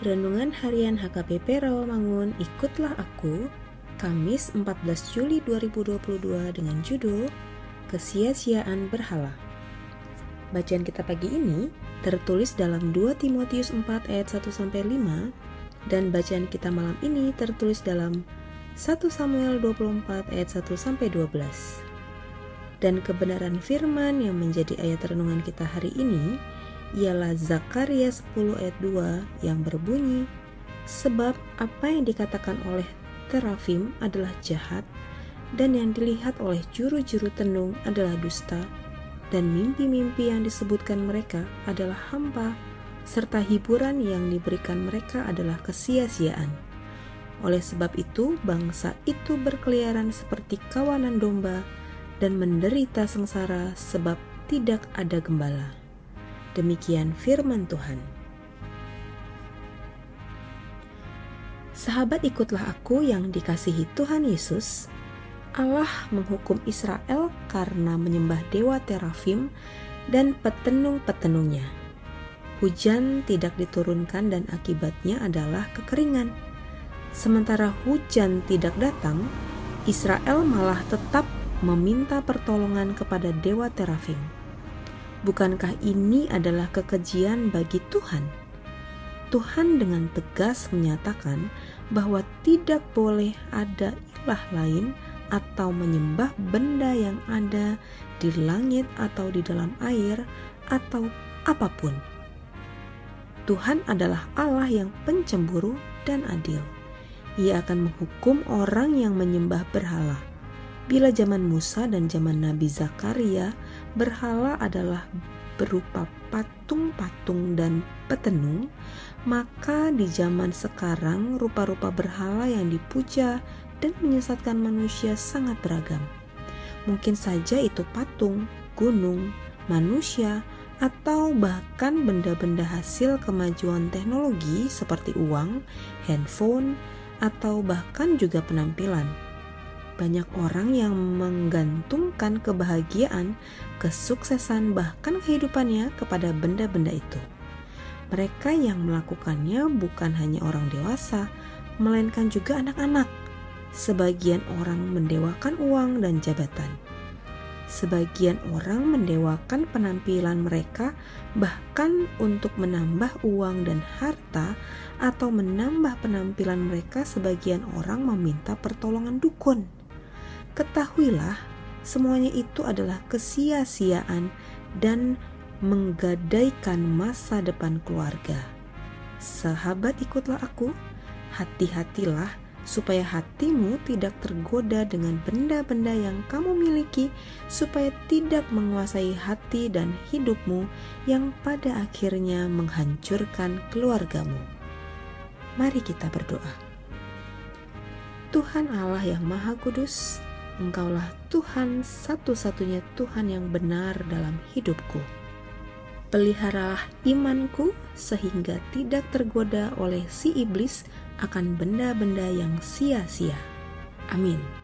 Renungan Harian HKBP Rawamangun, Ikutlah Aku, Kamis 14 Juli 2022 dengan judul Kesia-siaan Berhala. Bacaan kita pagi ini tertulis dalam 2 Timotius 4 ayat 1-5 dan bacaan kita malam ini tertulis dalam 1 Samuel 24 ayat 1-12. Dan kebenaran firman yang menjadi ayat renungan kita hari ini ialah Zakaria 10 ayat 2 yang berbunyi, sebab apa yang dikatakan oleh Terafim adalah jahat, dan yang dilihat oleh juru-juru tenung adalah dusta, dan mimpi-mimpi yang disebutkan mereka adalah hampa, serta hiburan yang diberikan mereka adalah kesia-siaan. Oleh sebab itu, bangsa itu berkeliaran seperti kawanan domba dan menderita sengsara sebab tidak ada gembala. Demikian firman Tuhan. Sahabat, ikutlah aku yang dikasihi Tuhan Yesus. Allah menghukum Israel karena menyembah dewa Terafim dan petenung-petenungnya. Hujan tidak diturunkan dan akibatnya adalah kekeringan. Sementara hujan tidak datang, Israel malah tetap meminta pertolongan kepada dewa Terafim. Bukankah ini adalah kekejian bagi Tuhan? Tuhan dengan tegas menyatakan bahwa tidak boleh ada ilah lain atau menyembah benda yang ada di langit atau di dalam air atau apapun. Tuhan adalah Allah yang pencemburu dan adil. Ia akan menghukum orang yang menyembah berhala. Bila zaman Musa dan zaman Nabi Zakaria, berhala adalah berupa patung-patung dan petenung, maka di zaman sekarang rupa-rupa berhala yang dipuja dan menyesatkan manusia sangat beragam. Mungkin saja itu patung, gunung, manusia, atau bahkan benda-benda hasil kemajuan teknologi seperti uang, handphone, atau bahkan juga penampilan. Banyak orang yang menggantungkan kebahagiaan, kesuksesan, bahkan kehidupannya kepada benda-benda itu. Mereka yang melakukannya bukan hanya orang dewasa, melainkan juga anak-anak. Sebagian orang mendewakan uang dan jabatan. Sebagian orang mendewakan penampilan mereka, bahkan untuk menambah uang dan harta, atau menambah penampilan mereka, sebagian orang meminta pertolongan dukun. Ketahuilah, semuanya itu adalah kesia-siaan dan menggadaikan masa depan keluarga. Sahabat, ikutlah aku, hati-hatilah supaya hatimu tidak tergoda dengan benda-benda yang kamu miliki, supaya tidak menguasai hati dan hidupmu yang pada akhirnya menghancurkan keluargamu. Mari kita berdoa. Tuhan Allah yang Maha Kudus, Engkaulah Tuhan, satu-satunya Tuhan yang benar dalam hidupku. Peliharalah imanku sehingga tidak tergoda oleh si iblis akan benda-benda yang sia-sia. Amin.